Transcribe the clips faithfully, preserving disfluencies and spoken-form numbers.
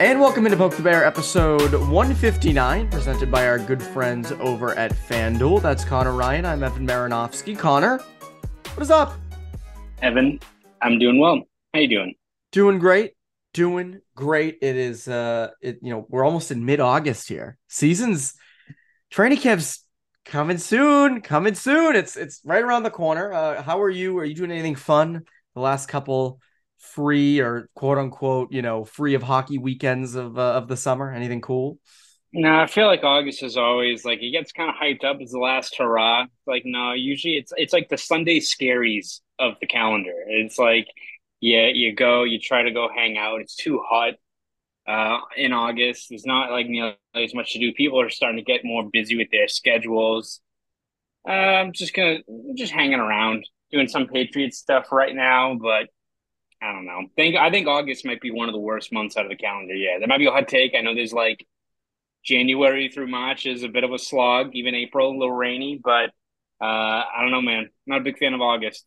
And welcome into Poke the Bear, episode one fifty-nine, presented by our good friends over at FanDuel. That's Connor Ryan. I'm Evan Marinofsky. Connor, what is up? Evan, I'm doing well. How you doing? Doing great. Doing great. It is, uh, it, you know, we're almost in mid-August here. Season's, training camp's coming soon, coming soon. It's it's right around the corner. Uh, how are you? Are you doing anything fun the last couple free or quote unquote, you know, free of hockey weekends of uh, of the summer? Anything cool? No, I feel like August is always like it gets kind of hyped up as the last hurrah. Like, no, usually it's it's like the Sunday scaries of the calendar. It's like, yeah, you go, you try to go hang out. It's too hot uh, in August. There's not like nearly as much to do. People are starting to get more busy with their schedules. Uh, I'm just gonna just hanging around, doing some Patriots stuff right now, but I don't know. Think I think August might be one of the worst months out of the calendar. Yeah, that might be a hot take. I know there's like January through March is a bit of a slog. Even April, a little rainy. But uh, I don't know, man. Not a big fan of August.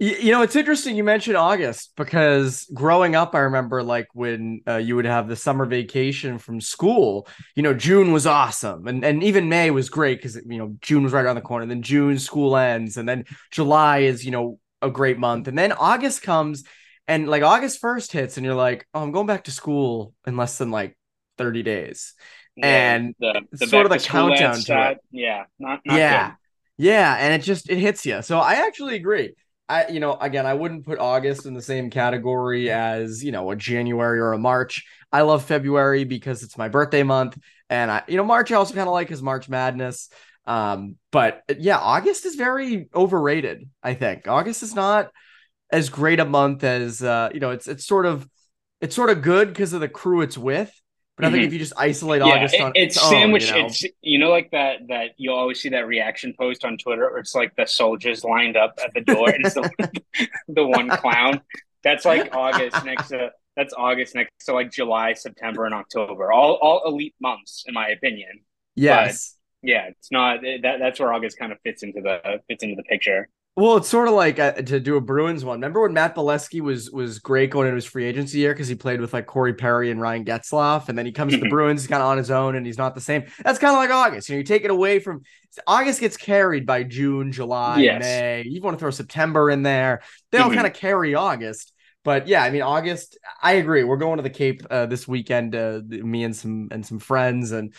You, you know, it's interesting you mentioned August because growing up, I remember like when uh, you would have the summer vacation from school. You know, June was awesome, and and even May was great because you know June was right around the corner. And then June school ends, and then July is you know a great month, and then August comes. And like August first hits and you're like, oh, I'm going back to school in less than like thirty days. Yeah, and the, the sort of the countdown to shot. It. Yeah. Not, not yeah. Good. Yeah. And it just, it hits you. So I actually agree. I, you know, again, I wouldn't put August in the same category as, you know, a January or a March. I love February because it's my birthday month. And I, you know, March, I also kind of like is March Madness. Um, but yeah, August is very overrated. I think August is not as great a month as, uh, you know, it's, it's sort of, it's sort of good because of the crew it's with, but mm-hmm. I think if you just isolate yeah, August it, on it's, its sandwich, own, you know? It's, you know, like that, that you'll always see that reaction post on Twitter where it's like the soldiers lined up at the door and it's the, the one clown that's like August next to, that's August next to like July, September, and October, all, all elite months in my opinion. Yes. But yeah. It's not that that's where August kind of fits into the, fits into the picture. Well, it's sort of like uh, to do a Bruins one. Remember when Matt Bolesky was was great going into his free agency year because he played with like Corey Perry and Ryan Getzlaf, and then he comes to the Bruins, he's kind of on his own, and he's not the same. That's kind of like August. You know, you take it away from August gets carried by June, July, yes. May. You want to throw September in there. They all mm-hmm. kind of carry August. But yeah, I mean, August. I agree. We're going to the Cape uh, this weekend. Uh, me and some and some friends, and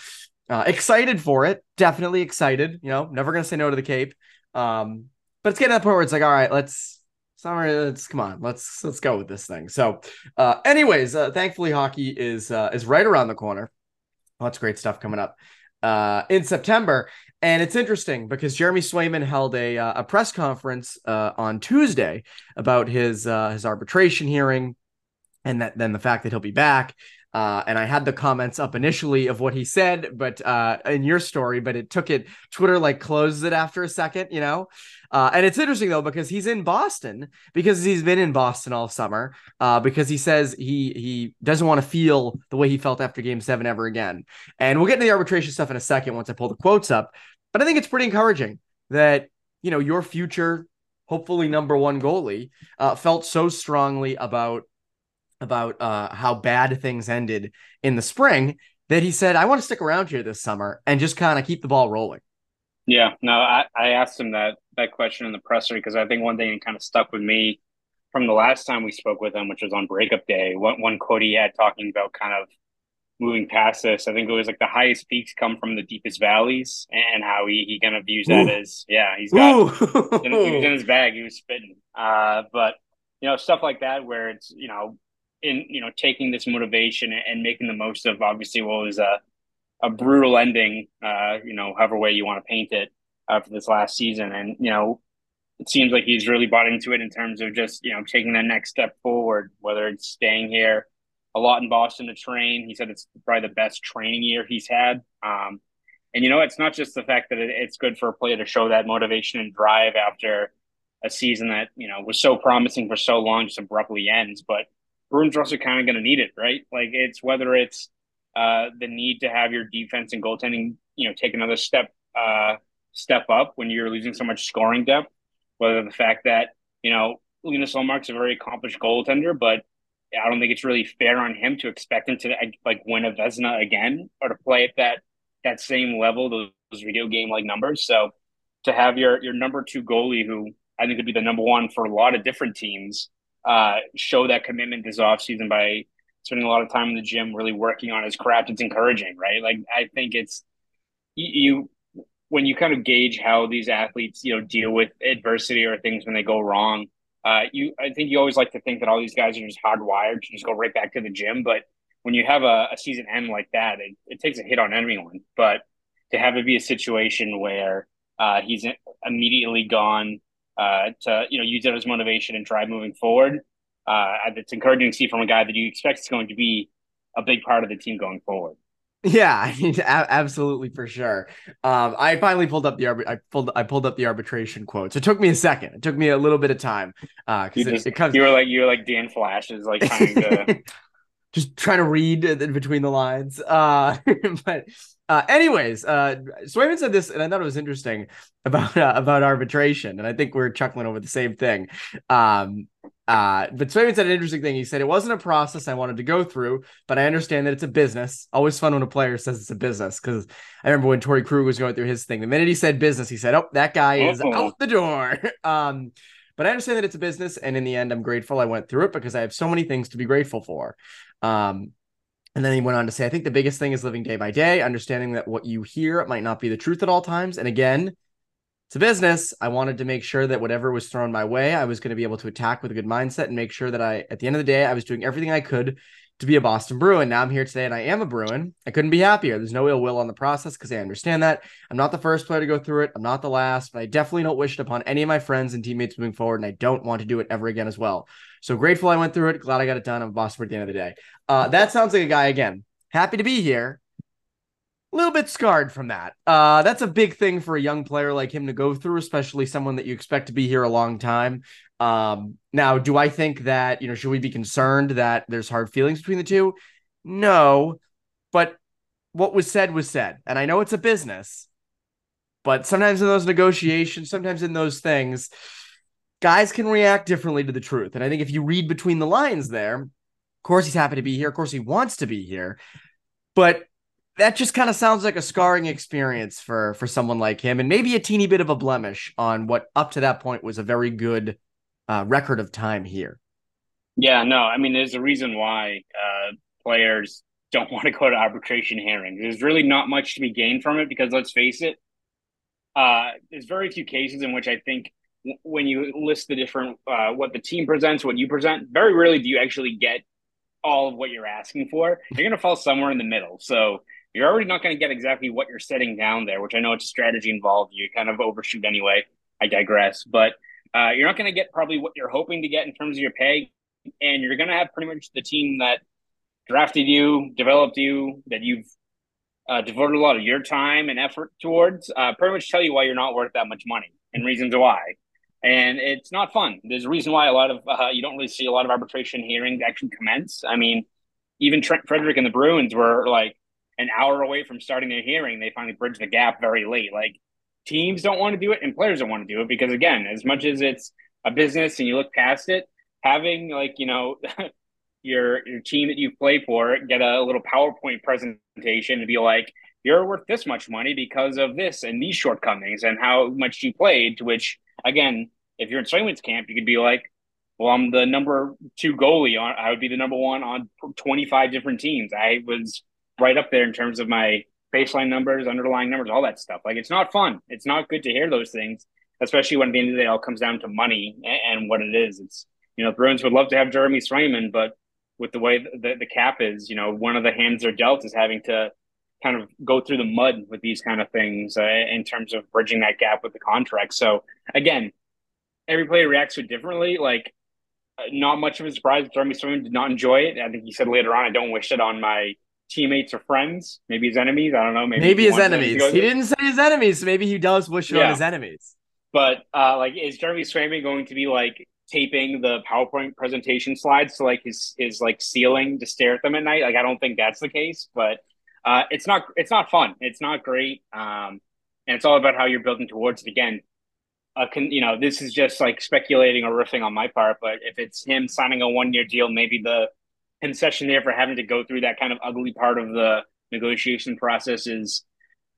uh, excited for it. Definitely excited. You know, never gonna say no to the Cape. Um, But it's getting to that point where it's like, all right, let's summer. Let's come on, let's let's go with this thing. So, uh, anyways, uh, thankfully, hockey is uh, is right around the corner. Lots of great stuff coming up uh, in September, and it's interesting because Jeremy Swayman held a uh, a press conference uh, on Tuesday about his uh, his arbitration hearing, and that then the fact that he'll be back. Uh, and I had the comments up initially of what he said, but uh, in your story, but it took it. Twitter like closed it after a second, you know, uh, and it's interesting, though, because he's in Boston because he's been in Boston all summer uh, because he says he he doesn't want to feel the way he felt after game seven ever again. And we'll get into the arbitration stuff in a second once I pull the quotes up. But I think it's pretty encouraging that, you know, your future, hopefully number one goalie uh, felt so strongly about. about uh, how bad things ended in the spring that he said, I want to stick around here this summer and just kind of keep the ball rolling. Yeah, no, I, I asked him that, that question in the presser because I think one thing that kind of stuck with me from the last time we spoke with him, which was on breakup day, one, one quote he had talking about kind of moving past this, I think it was like the highest peaks come from the deepest valleys and how he, he kind of views Ooh. That as, yeah, he's got, he was in his bag, he was spitting. Uh, but, you know, stuff like that where it's, you know, in, you know, taking this motivation and making the most of obviously what was a, a brutal ending, uh, you know, however way you want to paint it uh, for this last season. And, you know, it seems like he's really bought into it in terms of just, you know, taking that next step forward, whether it's staying here a lot in Boston to train. He said it's probably the best training year he's had. Um, and, you know, it's not just the fact that it, it's good for a player to show that motivation and drive after a season that, you know, was so promising for so long, just abruptly ends, but Bruins are also kind of going to need it, right? Like it's whether it's uh, the need to have your defense and goaltending, you know, take another step uh, step up when you're losing so much scoring depth, whether the fact that, you know, Linus Ullmark's a very accomplished goaltender, but I don't think it's really fair on him to expect him to like win a Vezina again or to play at that that same level, those video game like numbers. So to have your your number two goalie, who I think would be the number one for a lot of different teams, uh, show that commitment this offseason by spending a lot of time in the gym, really working on his craft, it's encouraging, right? Like I think it's you, you when you kind of gauge how these athletes, you know, deal with adversity or things when they go wrong. Uh, you, I think you always like to think that all these guys are just hardwired to just go right back to the gym. But when you have a, a season end like that, it, it takes a hit on anyone. But to have it be a situation where uh, he's immediately gone uh, to, you know, use that as motivation and try moving forward, uh, it's encouraging to see from a guy that you expect is going to be a big part of the team going forward. Yeah, I mean, a- absolutely for sure. Um, I finally pulled up the arbit- I pulled I pulled up the arbitration quotes. It took me a second. It took me a little bit of time. Uh, because it, it comes. You were like you were like Dan Flash is like trying to just trying to read in between the lines. Uh, but uh, anyways, uh, Swayman said this, and I thought it was interesting about uh, about arbitration, and I think we're chuckling over the same thing. Um. Uh, but Swayman said an interesting thing. He said, it wasn't a process I wanted to go through, but I understand that it's a business. Always fun when a player says it's a business, because I remember when Tory Krug was going through his thing, the minute he said business, he said, oh, that guy is Uh-oh. out the door. um, but I understand that it's a business. And in the end, I'm grateful I went through it because I have so many things to be grateful for. Um, and then he went on to say, I think the biggest thing is living day by day, understanding that what you hear might not be the truth at all times. And again, it's a business. I wanted to make sure that whatever was thrown my way, I was going to be able to attack with a good mindset and make sure that I, at the end of the day, I was doing everything I could to be a Boston Bruin. Now I'm here today and I am a Bruin. I couldn't be happier. There's no ill will on the process because I understand that. I'm not the first player to go through it. I'm not the last, but I definitely don't wish it upon any of my friends and teammates moving forward, and I don't want to do it ever again as well. So grateful I went through it. Glad I got it done. I'm a Boston Bruin at the end of the day. Uh, that sounds like a guy, again, happy to be here. A little bit scarred from that. Uh, that's a big thing for a young player like him to go through, especially someone that you expect to be here a long time. Um, now, do I think that, you know, should we be concerned that there's hard feelings between the two? No, but what was said was said. And I know it's a business, but sometimes in those negotiations, sometimes in those things, guys can react differently to the truth. And I think if you read between the lines there, of course he's happy to be here. Of course he wants to be here, but that just kind of sounds like a scarring experience for, for someone like him, and maybe a teeny bit of a blemish on what up to that point was a very good uh, record of time here. Yeah, no, I mean, there's a reason why uh, players don't want to go to arbitration hearings. There's really not much to be gained from it because, let's face it, uh, there's very few cases in which I think w- when you list the different, uh, what the team presents, what you present, very rarely do you actually get all of what you're asking for. You're going to fall somewhere in the middle. So you're already not going to get exactly what you're setting down there, which I know it's a strategy involved. You kind of overshoot anyway. I digress. But uh, you're not going to get probably what you're hoping to get in terms of your pay. And you're going to have pretty much the team that drafted you, developed you, that you've uh, devoted a lot of your time and effort towards, uh, pretty much tell you why you're not worth that much money and reasons why. And it's not fun. There's a reason why a lot of uh, you don't really see a lot of arbitration hearings actually commence. I mean, even Trent Frederick and the Bruins were like, an hour away from starting their hearing, they finally bridge the gap very late. Like teams don't want to do it and players don't want to do it because, again, as much as it's a business and you look past it, having like, you know, your your team that you play for get a little PowerPoint presentation and be like, you're worth this much money because of this and these shortcomings and how much you played, to which, again, if you're in Swayman's camp, you could be like, well, I'm the number two goalie. on I would be the number one on twenty-five different teams. I was right up there in terms of my baseline numbers, underlying numbers, all that stuff. Like, it's not fun. It's not good to hear those things, especially when at the end of the day, it all comes down to money and, and what it is. It's, you know, the Bruins would love to have Jeremy Swayman, but with the way the, the cap is, you know, one of the hands they're dealt is having to kind of go through the mud with these kind of things uh, in terms of bridging that gap with the contract. So again, every player reacts so differently. Like, uh, not much of a surprise. Jeremy Swayman did not enjoy it. I think he said later on, I don't wish it on my teammates or friends, maybe his enemies. I don't know. Maybe, maybe his enemies. He didn't say his enemies. So maybe he does wish it yeah. on his enemies. But uh, like, is Jeremy Swayman going to be like taping the PowerPoint presentation slides to like his his like ceiling to stare at them at night? Like, I don't think that's the case. But uh, it's not it's not fun. It's not great. Um, and it's all about how you're building towards it. Again, uh, can, you know, this is just like speculating or riffing on my part. But if it's him signing a one year deal, maybe the concession there for having to go through that kind of ugly part of the negotiation process is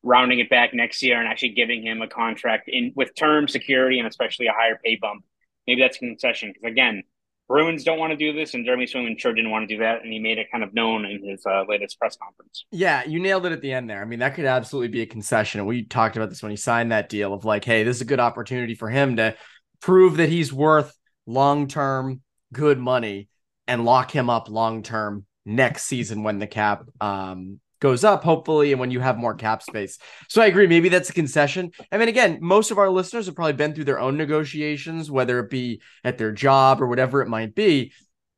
rounding it back next year and actually giving him a contract in with term security and especially a higher pay bump. Maybe that's a concession. Because again, Bruins don't want to do this, and Jeremy Swayman sure didn't want to do that, and he made it kind of known in his uh, latest press conference. Yeah, you nailed it at the end there. I mean, that could absolutely be a concession. We talked about this when he signed that deal of like, hey, this is a good opportunity for him to prove that he's worth long-term good money and lock him up long-term next season when the cap um, goes up, hopefully, and when you have more cap space. So I agree. Maybe that's a concession. I mean, again, most of our listeners have probably been through their own negotiations, whether it be at their job or whatever it might be.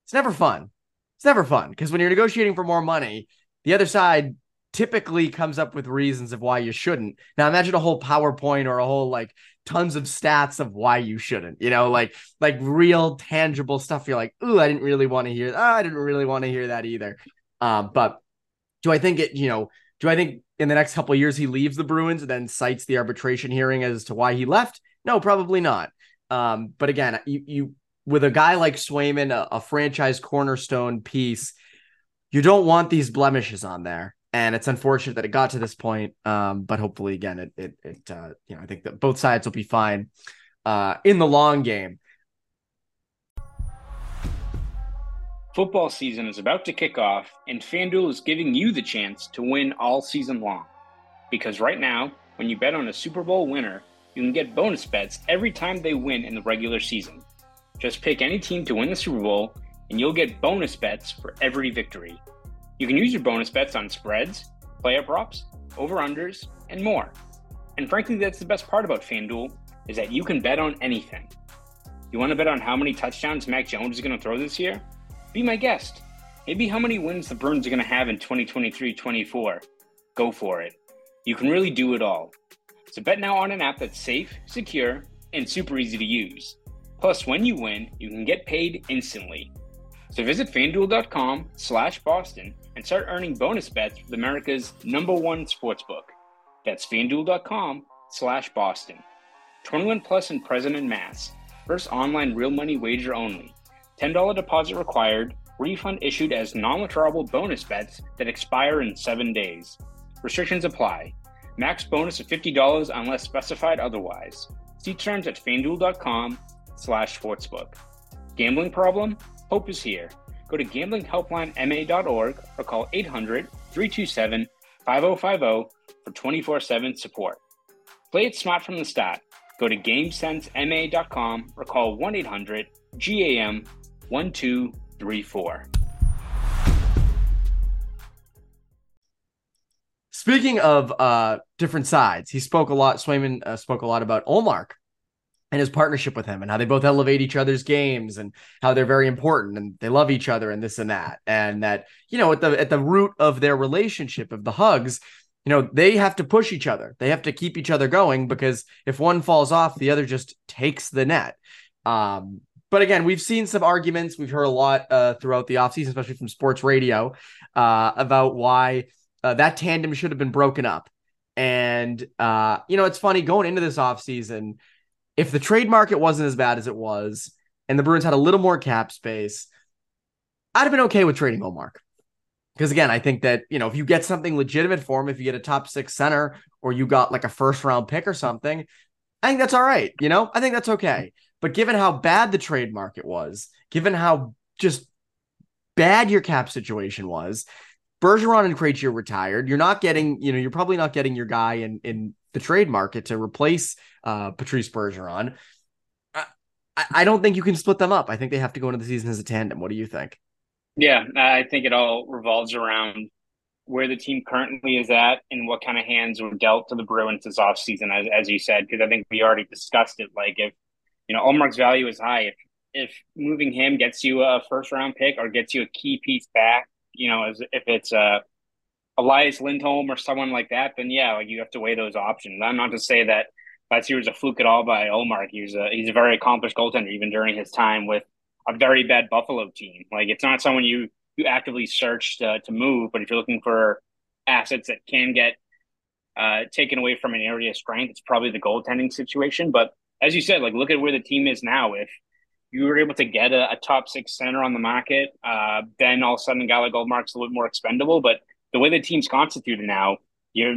It's never fun. It's never fun because when you're negotiating for more money, the other side typically comes up with reasons of why you shouldn't. Now imagine a whole PowerPoint or a whole like tons of stats of why you shouldn't, you know, like, like real tangible stuff. You're like, ooh, I didn't really want to hear that. Oh, I didn't really want to hear that either. Uh, but do I think it, you know, do I think in the next couple of years he leaves the Bruins and then cites the arbitration hearing as to why he left? No, probably not. Um, but again, you, you with a guy like Swayman, a, a franchise cornerstone piece, you don't want these blemishes on there. And it's unfortunate that it got to this point. Um, but hopefully, again, it, it, it uh, you know, I think that both sides will be fine uh, in the long game. Football season is about to kick off, and FanDuel is giving you the chance to win all season long. Because right now, when you bet on a Super Bowl winner, you can get bonus bets every time they win in the regular season. Just pick any team to win the Super Bowl, and you'll get bonus bets for every victory. You can use your bonus bets on spreads, player props, over-unders, and more. And frankly, that's the best part about FanDuel, is that you can bet on anything. You want to bet on how many touchdowns Mac Jones is going to throw this year? Be my guest. Maybe how many wins the Bruins are going to have in twenty twenty-three twenty-four. Go for it. You can really do it all. So bet now on an app that's safe, secure, and super easy to use. Plus, when you win, you can get paid instantly. So visit FanDuel.com slash Boston and start earning bonus bets with America's number one sportsbook. That's FanDuel.com slash Boston. twenty-one plus and present in Mass. First online real money wager only. ten dollars deposit required, refund issued as non-withdrawable bonus bets that expire in seven days. Restrictions apply. Max bonus of fifty dollars unless specified otherwise. See terms at fanduel.com slash sportsbook. Gambling problem? Hope is here. Go to gambling helpline m a dot org or call eight hundred three two seven five zero five zero for twenty-four seven support. Play it smart from the start. Go to game sense m a dot com or call one eight hundred G A M one two three four. Speaking of uh, different sides, he spoke a lot. Swayman uh, spoke a lot about Ullmark and his partnership with him, and how they both elevate each other's games, and how they're very important, and they love each other, and this and that, and that you know at the at the root of their relationship, of the hugs, you know they have to push each other, they have to keep each other going, because if one falls off, the other just takes the net. Um, But again, we've seen some arguments. We've heard a lot uh, throughout the offseason, especially from sports radio, uh, about why uh, that tandem should have been broken up. And, uh, you know, it's funny going into this offseason, if the trade market wasn't as bad as it was and the Bruins had a little more cap space, I'd have been okay with trading Ullmark. Because again, I think that, you know, if you get something legitimate for him, if you get a top six center or you got like a first round pick or something, I think that's all right. You know, I think that's okay. But given how bad the trade market was, given how just bad your cap situation was, Bergeron and Krejci retired. You're not getting, you know, you're probably not getting your guy in, in the trade market to replace uh, Patrice Bergeron. I, I don't think you can split them up. I think they have to go into the season as a tandem. What do you think? Yeah, I think it all revolves around where the team currently is at and what kind of hands were dealt to the Bruins this offseason, as, as you said, because I think we already discussed it. Like if, You know, Ullmark's value is high. If if moving him gets you a first round pick or gets you a key piece back, you know, as if it's uh, Elias Lindholm or someone like that, then yeah, like you have to weigh those options. I'm not to say that last year was a fluke at all by Ullmark. He was a he's a very accomplished goaltender even during his time with a very bad Buffalo team. Like it's not someone you you actively search to, to move, but if you're looking for assets that can get uh, taken away from an area of strength, it's probably the goaltending situation, but. As you said, like, look at where the team is now. If you were able to get a, a top six center on the market, uh, then all of a sudden a guy like Ullmark's a little more expendable. But the way the team's constituted now, you're,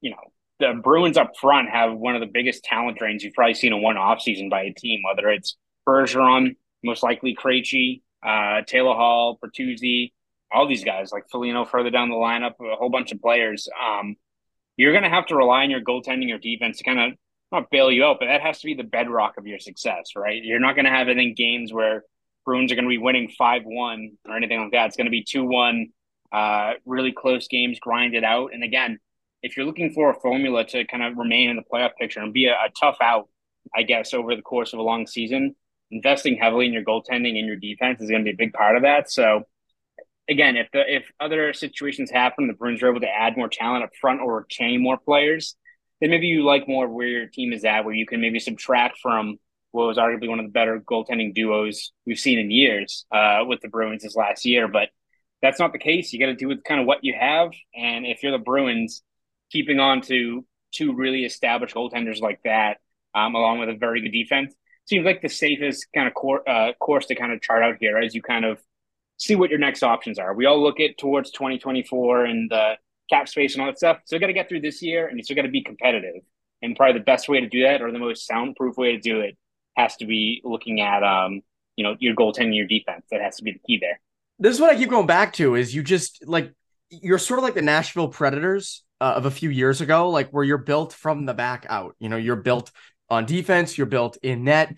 you know, the Bruins up front have one of the biggest talent drains you've probably seen in one offseason by a team, whether it's Bergeron, most likely Krejci, uh, Taylor Hall, Pertuzzi, all these guys, like Foligno further down the lineup, a whole bunch of players. Um, you're going to have to rely on your goaltending or defense to kind of not bail you out, but that has to be the bedrock of your success, right? You're not going to have, I think, games where Bruins are going to be winning five one or anything like that. It's going to be two one, uh, really close games, grind it out. And again, if you're looking for a formula to kind of remain in the playoff picture and be a, a tough out, I guess, over the course of a long season, investing heavily in your goaltending and your defense is going to be a big part of that. So, again, if the if other situations happen, the Bruins are able to add more talent up front or retain more players, then maybe you like more where your team is at, where you can maybe subtract from what was arguably one of the better goaltending duos we've seen in years uh, with the Bruins this last year. But that's not the case. You got to do with kind of what you have. And if you're the Bruins, keeping on to two really established goaltenders like that, um, along with a very good defense, seems like the safest kind of cor- uh, course to kind of chart out here as you kind of see what your next options are. We all look at towards twenty twenty-four and the cap space and all that stuff. So you got to get through this year, and you still got to be competitive. And probably the best way to do that, or the most soundproof way to do it, has to be looking at um, you know, your goaltending, your defense. That has to be the key there. This is what I keep going back to: is you just like you're sort of like the Nashville Predators uh, of a few years ago, like where you're built from the back out. You know, you're built on defense, you're built in net.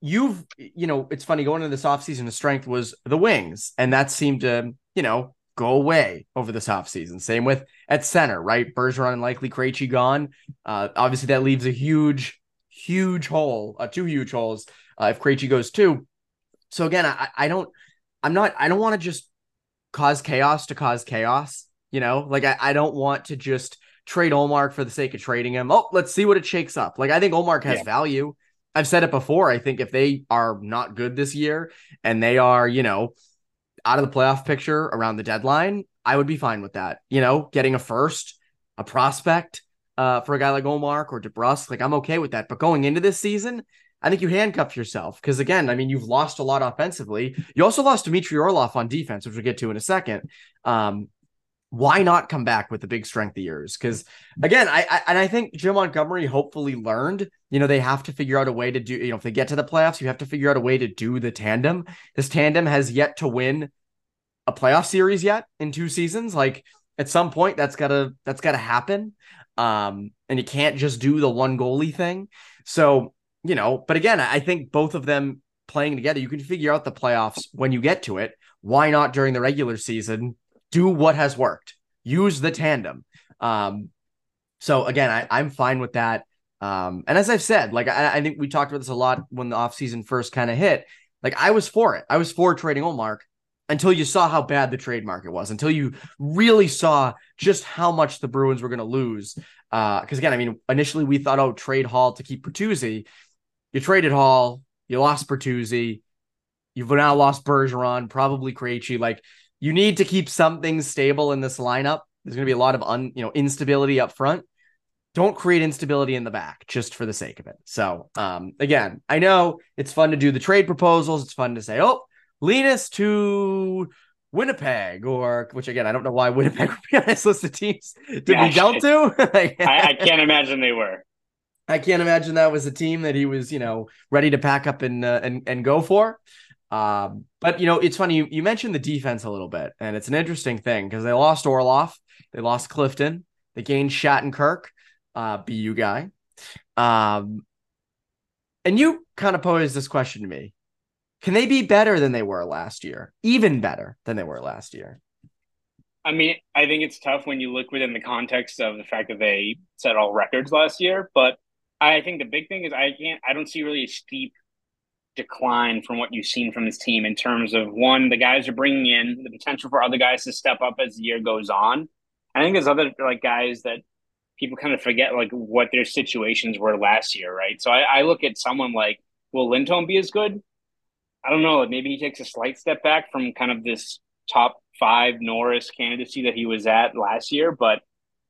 You've, you know, it's funny, going into this offseason, the strength was the wings, and that seemed to, you know, go away over this offseason. Same with at center, right? Bergeron and likely Krejci gone. Uh, obviously, that leaves a huge, huge hole, uh, two huge holes uh, if Krejci goes too. So again, I, I don't, I'm not, I don't want to just cause chaos to cause chaos, you know, like I, I don't want to just trade Ullmark for the sake of trading him. Oh, let's see what it shakes up. Like, I think Ullmark has yeah. value. I've said it before. I think if they are not good this year and they are, you know, out of the playoff picture around the deadline, I would be fine with that. You know, getting a first, a prospect uh, for a guy like Ullmark or DeBrusk, like I'm okay with that. But going into this season, I think you handcuff yourself because, again, I mean, you've lost a lot offensively. You also lost Dmitri Orlov on defense, which we'll get to in a second. Um, why not come back with the big strength of yours? Because, again, I, I and I think Jim Montgomery hopefully learned, you know, they have to figure out a way to do, you know, if they get to the playoffs, you have to figure out a way to do the tandem. This tandem has yet to win a playoff series yet in two seasons. Like, at some point, that's gotta that's gotta happen. Um, and you can't just do the one goalie thing. So, you know, but again, I think both of them playing together, you can figure out the playoffs when you get to it. Why not during the regular season? Do what has worked. Use the tandem. Um, so again, I, I'm fine with that. Um, and as I've said, like I, I think we talked about this a lot when the offseason first kind of hit. Like I was for it. I was for trading Ullmark until you saw how bad the trade market was, until you really saw just how much the Bruins were going to lose. Because uh, again, I mean, initially we thought, oh, trade Hall to keep Pertuzzi. You traded Hall, you lost Pertuzzi, you've now lost Bergeron, probably Krejci. Like, you need to keep something stable in this lineup. There's going to be a lot of un, you know, instability up front. Don't create instability in the back just for the sake of it. So um, again, I know it's fun to do the trade proposals. It's fun to say, oh, Linus to Winnipeg, or which again, I don't know why Winnipeg would be on this list of teams to yeah, be dealt to. I, I can't imagine they were. I can't imagine that was a team that he was, you know, ready to pack up and uh, and and go for. Um, but you know, it's funny you, you mentioned the defense a little bit, and it's an interesting thing because they lost Orlov, they lost Clifton, they gained Shattenkirk, uh, B U guy. Um, and you kind of posed this question to me: can they be better than they were last year? Even better than they were last year? I mean, I think it's tough when you look within the context of the fact that they set all records last year, but I think the big thing is I can't, I don't see really a steep decline from what you've seen from this team in terms of, one, the guys are bringing in, the potential for other guys to step up as the year goes on. I think there's other like guys that people kind of forget like what their situations were last year, right? So I, I look at someone like, will Lindholm be as good? I don't know. Maybe he takes a slight step back from kind of this top five Norris candidacy that he was at last year, but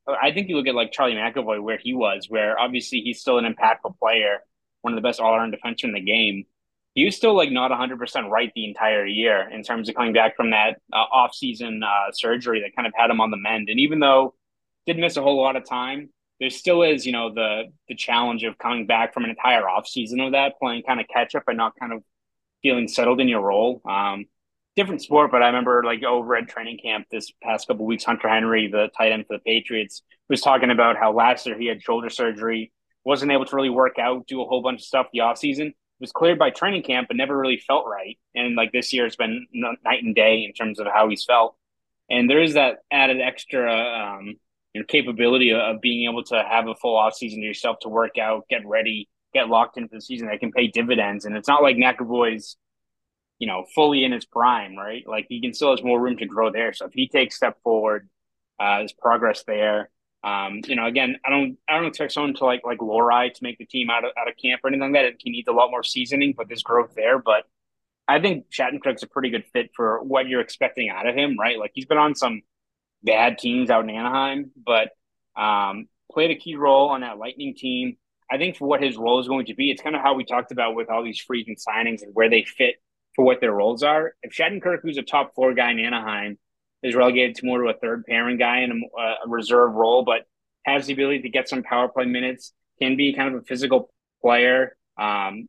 I think you look at like Charlie McAvoy, where he was, where obviously he's still an impactful player, one of the best all-around defensemen in the game. he was still like not one hundred percent right the entire year in terms of coming back from that uh, off-season uh, surgery that kind of had him on the mend. And even though he did miss a whole lot of time, there still is, you know, the the challenge of coming back from an entire off-season of that, playing kind of catch-up and not kind of feeling settled in your role. Um, different sport, but I remember like over at training camp this past couple of weeks, Hunter Henry, the tight end for the Patriots, was talking about how last year he had shoulder surgery, wasn't able to really work out, do a whole bunch of stuff the off-season. Was cleared by training camp, but never really felt right. And like this year, it's been night and day in terms of how he's felt. And there is that added extra um, you know, capability of being able to have a full off season to yourself to work out, get ready, get locked in for the season that can pay dividends. And it's not like McAvoy's, you know, fully in his prime, right? Like he can still has more room to grow there. So if he takes a step forward, uh, there's progress there. Um, you know, again, I don't, I don't expect someone to like, like Lori to make the team out of, out of camp or anything like that. He needs a lot more seasoning, but there's growth there. But I think Shattenkirk's a pretty good fit for what you're expecting out of him, right? Like he's been on some bad teams out in Anaheim, but um, played a key role on that Lightning team. I think for what his role is going to be, it's kind of how we talked about with all these free agent signings and where they fit for what their roles are. If Shattenkirk, who's a top four guy in Anaheim, is relegated to more to a third pairing guy in a, uh, a reserve role, but has the ability to get some power play minutes, can be kind of a physical player. Um,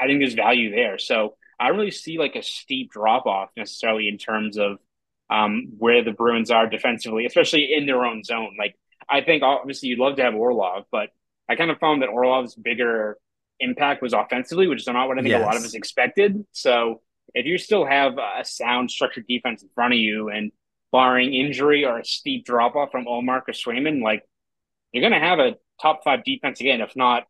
I think there's value there. So I don't really see like a steep drop off necessarily in terms of um, where the Bruins are defensively, especially in their own zone. Like I think obviously you'd love to have Orlov, but I kind of found that Orlov's bigger impact was offensively, which is not what I think yes. a lot of us expected. So if you still have a sound structured defense in front of you and barring injury or a steep drop-off from Ullmark or Swayman, like, you're going to have a top-five defense again, if not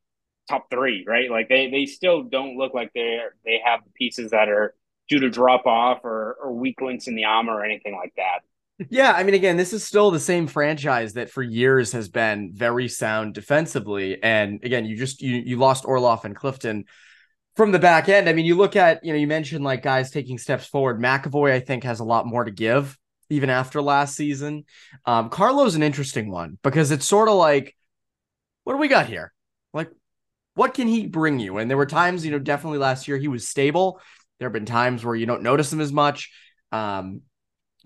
top three, right? Like, they they still don't look like they they have the pieces that are due to drop-off or, or weak links in the armor or anything like that. Yeah, I mean, again, this is still the same franchise that for years has been very sound defensively. And, again, you just you you lost Orlov and Clifton from the back end. I mean, you look at, you know, you mentioned, like, guys taking steps forward. McAvoy, I think, has a lot more to give. Even after last season, um, Carlo's an interesting one because it's sort of like, what do we got here? Like, what can he bring you? And there were times, you know, definitely last year he was stable. There have been times where you don't notice him as much. Um,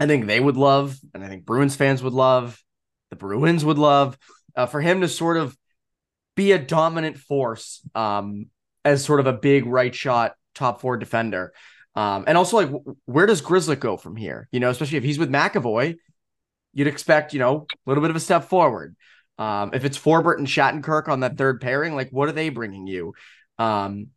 I think they would love, and I think Bruins fans would love, the Bruins would love uh, for him to sort of be a dominant force um, as sort of a big right shot top four defender. Um, and also, like, where does Grizzly go from here? You know, especially if he's with McAvoy, you'd expect, you know, a little bit of a step forward. Um, if it's Forbort and Shattenkirk on that third pairing, like, what are they bringing you? Um,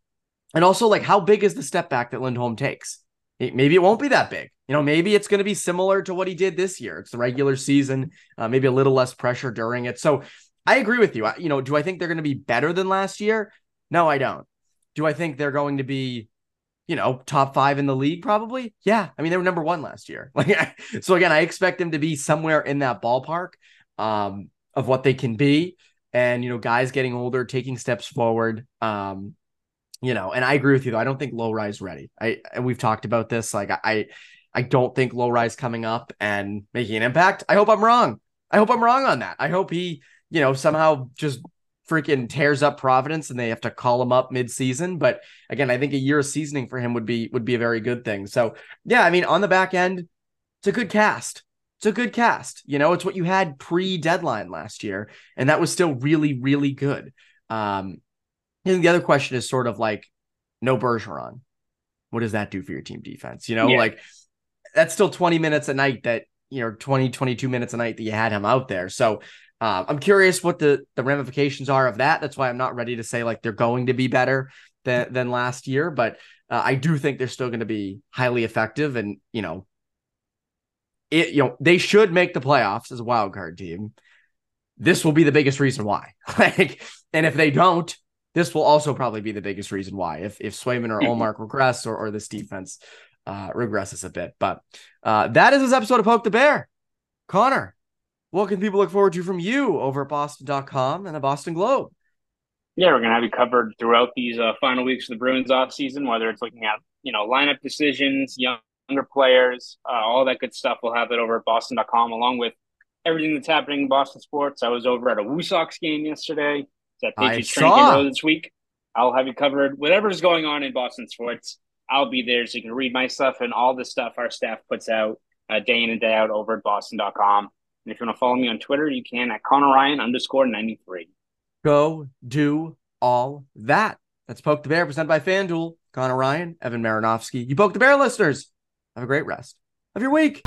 and also, like, how big is the step back that Lindholm takes? It, maybe it won't be that big. You know, maybe it's going to be similar to what he did this year. It's the regular season, uh, maybe a little less pressure during it. So I agree with you. I, you know, do I think they're going to be better than last year? No, I don't. Do I think they're going to be, you know, top five in the league, probably? Yeah. I mean, they were number one last year. Like, so again, I expect them to be somewhere in that ballpark um, of what they can be. And, you know, guys getting older, taking steps forward, um, you know, and I agree with you though. I don't think low-rise ready. I, we've talked about this. Like I, I don't think low-rise coming up and making an impact. I hope I'm wrong. I hope I'm wrong on that. I hope he, you know, somehow just freaking tears up Providence and they have to call him up mid-season. But again, I think a year of seasoning for him would be would be a very good thing. So yeah, I mean, on the back end, it's a good cast. It's a good cast. You know, it's what you had pre-deadline last year, and that was still really, really good. Um, and the other question is sort of like, no Bergeron. What does that do for your team defense? You know, yeah. like that's still twenty minutes a night that, you know, twenty, twenty-two minutes a night that you had him out there. So Uh, I'm curious what the, the ramifications are of that. That's why I'm not ready to say like they're going to be better than, than last year, but uh, I do think they're still going to be highly effective. And, you know, it, you know, they should make the playoffs as a wild card team. This will be the biggest reason why. like, and if they don't, this will also probably be the biggest reason why, if, if Swayman or Ullmark regress or, or this defense uh, regresses a bit, but uh, that is this episode of Poke the Bear. Connor, what can people look forward to from you over at Boston dot com and the Boston Globe? Yeah, we're going to have you covered throughout these uh, final weeks of the Bruins offseason, whether it's looking at, you know, lineup decisions, younger players, uh, all that good stuff. We'll have it over at Boston dot com along with everything that's happening in Boston sports. I was over at a Wu Sox game yesterday. It's at Patrice training row this week. I'll have you covered. Whatever's going on in Boston sports, I'll be there, so you can read my stuff and all the stuff our staff puts out uh, day in and day out over at Boston dot com. And if you want to follow me on Twitter, you can at Connor Ryan underscore ninety-three. Go do all that. That's Poke the Bear, presented by FanDuel. Connor Ryan, Evan Marinofsky. You Poke the Bear listeners, have a great rest of your week.